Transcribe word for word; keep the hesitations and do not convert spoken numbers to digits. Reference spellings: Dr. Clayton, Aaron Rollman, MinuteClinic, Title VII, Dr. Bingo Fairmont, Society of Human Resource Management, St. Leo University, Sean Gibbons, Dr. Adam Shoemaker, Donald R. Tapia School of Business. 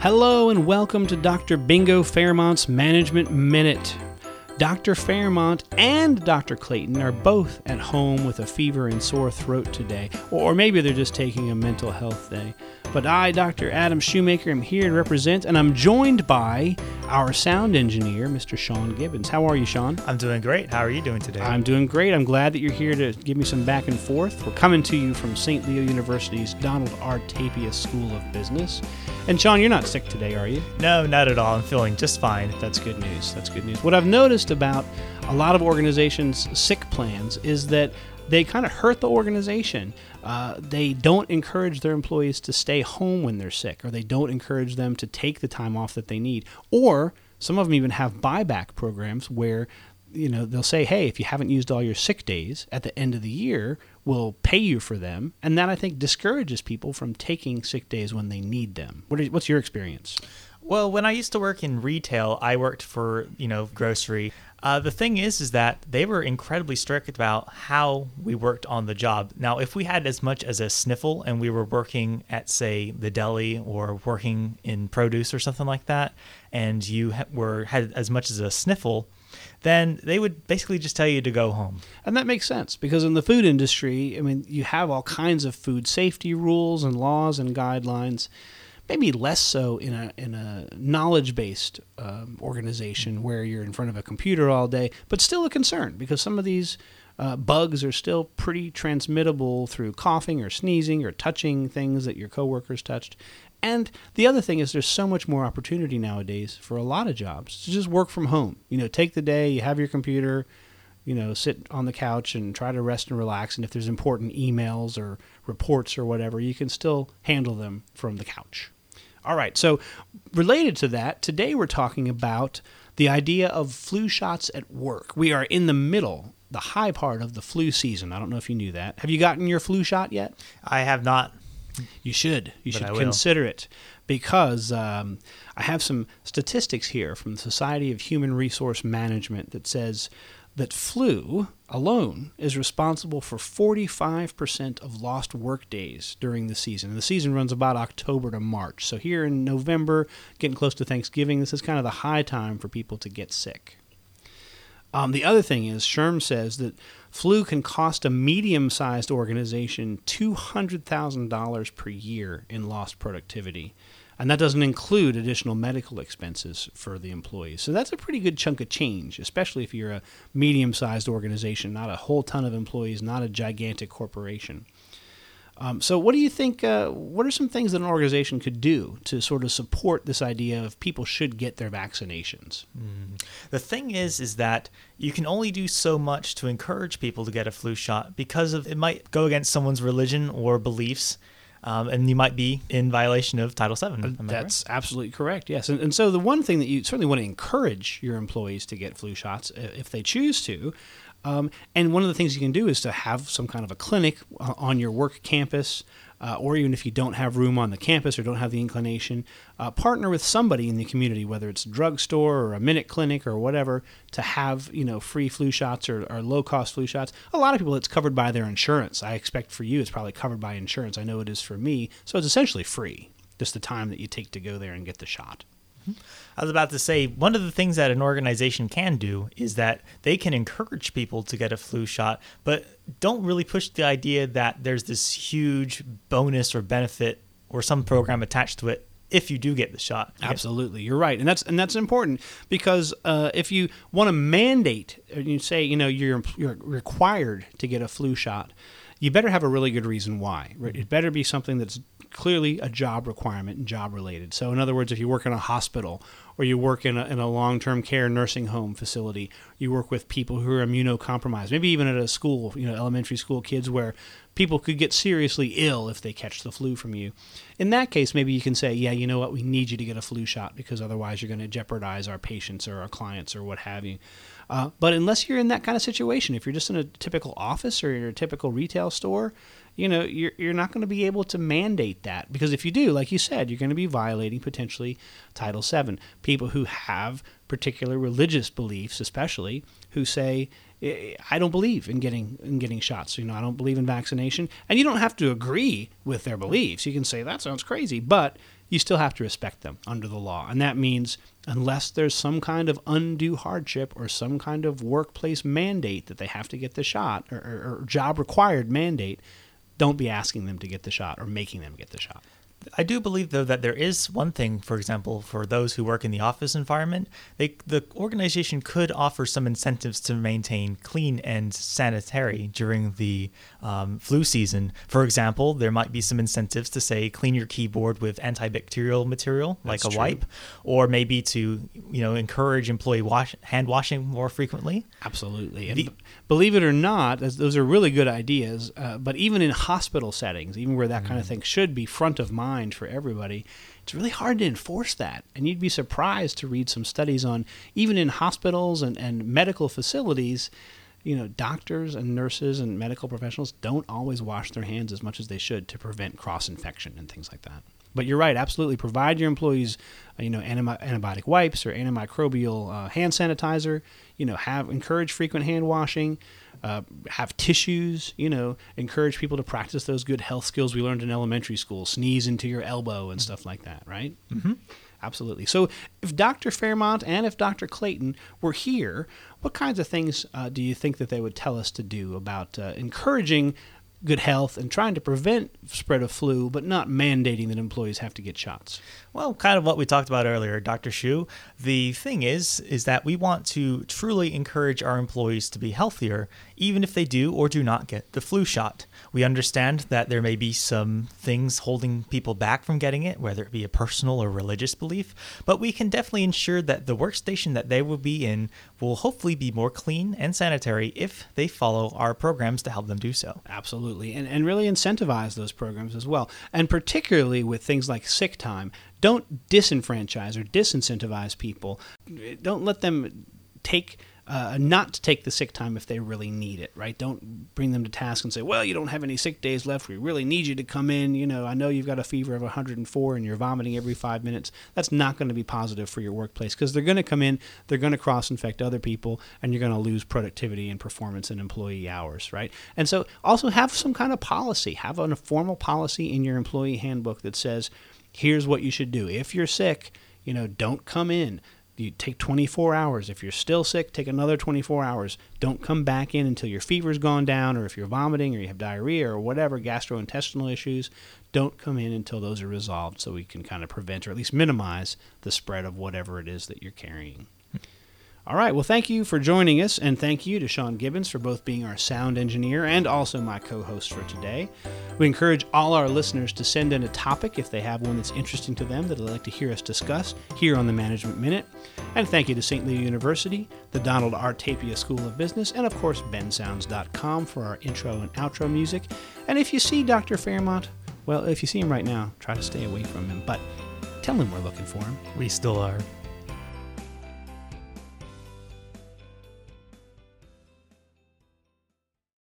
Hello and welcome to Doctor Bingo Fairmont's Management Minute. Doctor Fairmont and Doctor Clayton are both at home with a fever and sore throat today, or maybe they're just taking a mental health day. But I, Doctor Adam Shoemaker, am here to represent, and I'm joined by our sound engineer, Mister Sean Gibbons. How are you, Sean? I'm doing great. How are you doing today? I'm doing great. I'm glad that you're here to give me some back and forth. We're coming to you from Saint Leo University's Donald R. Tapia School of Business. And Sean, you're not sick today, are you? No, not at all. I'm feeling just fine. That's good news. That's good news. What I've noticed about a lot of organizations' sick plans is that they kind of hurt the organization. Uh, they don't encourage their employees to stay home when they're sick, or they don't encourage them to take the time off that they need. Or some of them even have buyback programs where, you know, they'll say, hey, if you haven't used all your sick days at the end of the year, we'll pay you for them. And that, I think, discourages people from taking sick days when they need them. What are, what's your experience? Well, when I used to work in retail, I worked for, you know, grocery. Uh, the thing is, is that they were incredibly strict about how we worked on the job. Now, if we had as much as a sniffle and we were working at, say, the deli or working in produce or something like that, and you ha- were had as much as a sniffle, then they would basically just tell you to go home. And that makes sense, because in the food industry, I mean, you have all kinds of food safety rules and laws and guidelines. Maybe less so in a in a knowledge-based um, organization where you're in front of a computer all day, but still a concern because some of these uh, bugs are still pretty transmittable through coughing or sneezing or touching things that your coworkers touched. And the other thing is there's so much more opportunity nowadays for a lot of jobs to just work from home. You know, take the day, you have your computer, you know, sit on the couch and try to rest and relax. And if there's important emails or reports or whatever, you can still handle them from the couch. All right, so related to that, today we're talking about the idea of flu shots at work. We are in the middle, the high part of the flu season. I don't know if you knew that. Have you gotten your flu shot yet? I have not. You should. You should consider it because um, I have some statistics here from the Society of Human Resource Management that says that flu alone is responsible for forty-five percent of lost work days during the season. And the season runs about October to March. So here in November, getting close to Thanksgiving, this is kind of the high time for people to get sick. Um, the other thing is, Sherm says that flu can cost a medium-sized organization two hundred thousand dollars per year in lost productivity. And that doesn't include additional medical expenses for the employees. So that's a pretty good chunk of change, especially if you're a medium-sized organization, not a whole ton of employees, not a gigantic corporation. Um, so what do you think, uh, what are some things that an organization could do to sort of support this idea of people should get their vaccinations? Mm. The thing is, is that you can only do so much to encourage people to get a flu shot because of it might go against someone's religion or beliefs. Um, and you might be in violation of Title seven. That's right? Absolutely correct, yes. And, and so the one thing that you certainly want to encourage your employees to get flu shots if they choose to, um, and one of the things you can do is to have some kind of a clinic on your work campus, uh, or even if you don't have room on the campus or don't have the inclination, uh, partner with somebody in the community, whether it's a drugstore or a MinuteClinic or whatever, to have, you know, free flu shots or, or low-cost flu shots. A lot of people, it's covered by their insurance. I expect for you it's probably covered by insurance. I know it is for me. So it's essentially free, just the time that you take to go there and get the shot. I was about to say, one of the things that an organization can do is that they can encourage people to get a flu shot, but don't really push the idea that there's this huge bonus or benefit or some program attached to it if you do get the shot. Absolutely. You're right. And that's and that's important because uh, if you want to mandate and you say, you know, you're you're required to get a flu shot, you better have a really good reason why. It better be something that's clearly a job requirement and job related. So in other words, if you work in a hospital or you work in a, in a long-term care nursing home facility, you work with people who are immunocompromised, maybe even at a school, you know, elementary school kids where people could get seriously ill if they catch the flu from you. In that case, maybe you can say, yeah, you know what, we need you to get a flu shot because otherwise you're going to jeopardize our patients or our clients or what have you. Uh, but unless you're in that kind of situation, if you're just in a typical office or you're a typical retail store, you know, you're you're not going to be able to mandate that because if you do, like you said, you're going to be violating potentially Title seven. People who have particular religious beliefs, especially, who say, I don't believe in getting in getting shots. You know, I don't believe in vaccination. And you don't have to agree with their beliefs. You can say, that sounds crazy, but you still have to respect them under the law. And that means unless there's some kind of undue hardship or some kind of workplace mandate that they have to get the shot or, or, or job required mandate, don't be asking them to get the shot or making them get the shot. I do believe, though, that there is one thing, for example, for those who work in the office environment, they, the organization could offer some incentives to maintain clean and sanitary during the um, flu season. For example, there might be some incentives to, say, clean your keyboard with antibacterial material, like That's a wipe, true. Or maybe to, you know, encourage employee wash, hand washing more frequently. Absolutely. And the, b- believe it or not, those are really good ideas, uh, but even in hospital settings, even where that mm. kind of thing should be front of mind for everybody, it's really hard to enforce that. And you'd be surprised to read some studies on, even in hospitals and, and medical facilities, you know, doctors and nurses and medical professionals don't always wash their hands as much as they should to prevent cross-infection and things like that. But you're right, absolutely. Provide your employees, you know, anti- antibiotic wipes or antimicrobial uh, hand sanitizer. You know, have encourage frequent hand washing. Uh, have tissues. You know, encourage people to practice those good health skills we learned in elementary school. Sneeze into your elbow and stuff like that. Right? Mm-hmm. Absolutely. So, if Doctor Fairmont and if Doctor Clayton were here, what kinds of things uh, do you think that they would tell us to do about uh, encouraging good health and trying to prevent spread of flu, but not mandating that employees have to get shots? Well, kind of what we talked about earlier, Doctor Shoe. The thing is, is that we want to truly encourage our employees to be healthier, even if they do or do not get the flu shot. We understand that there may be some things holding people back from getting it, whether it be a personal or religious belief, but we can definitely ensure that the workstation that they will be in will hopefully be more clean and sanitary if they follow our programs to help them do so. Absolutely. And, and really incentivize those programs as well. And particularly with things like sick time, don't disenfranchise or disincentivize people. Don't let them take uh, not take the sick time if they really need it, right? Don't bring them to task and say, well, you don't have any sick days left. We really need you to come in. You know, I know you've got a fever of one hundred four and you're vomiting every five minutes. That's not going to be positive for your workplace because they're going to come in, they're going to cross-infect other people, and you're going to lose productivity and performance and employee hours, right? And so also have some kind of policy. Have a formal policy in your employee handbook that says, here's what you should do. If you're sick, you know, don't come in. You take twenty-four hours. If you're still sick, take another twenty-four hours. Don't come back in until your fever's gone down, or if you're vomiting or you have diarrhea or whatever, gastrointestinal issues, don't come in until those are resolved, so we can kind of prevent or at least minimize the spread of whatever it is that you're carrying. All right. Well, thank you for joining us, and thank you to Sean Gibbons for both being our sound engineer and also my co-host for today. We encourage all our listeners to send in a topic if they have one that's interesting to them that they'd like to hear us discuss here on the Management Minute. And thank you to Saint Leo University, the Donald R. Tapia School of Business, and of course, ben sounds dot com for our intro and outro music. And if you see Doctor Fairmont, well, if you see him right now, try to stay away from him, but tell him we're looking for him. We still are.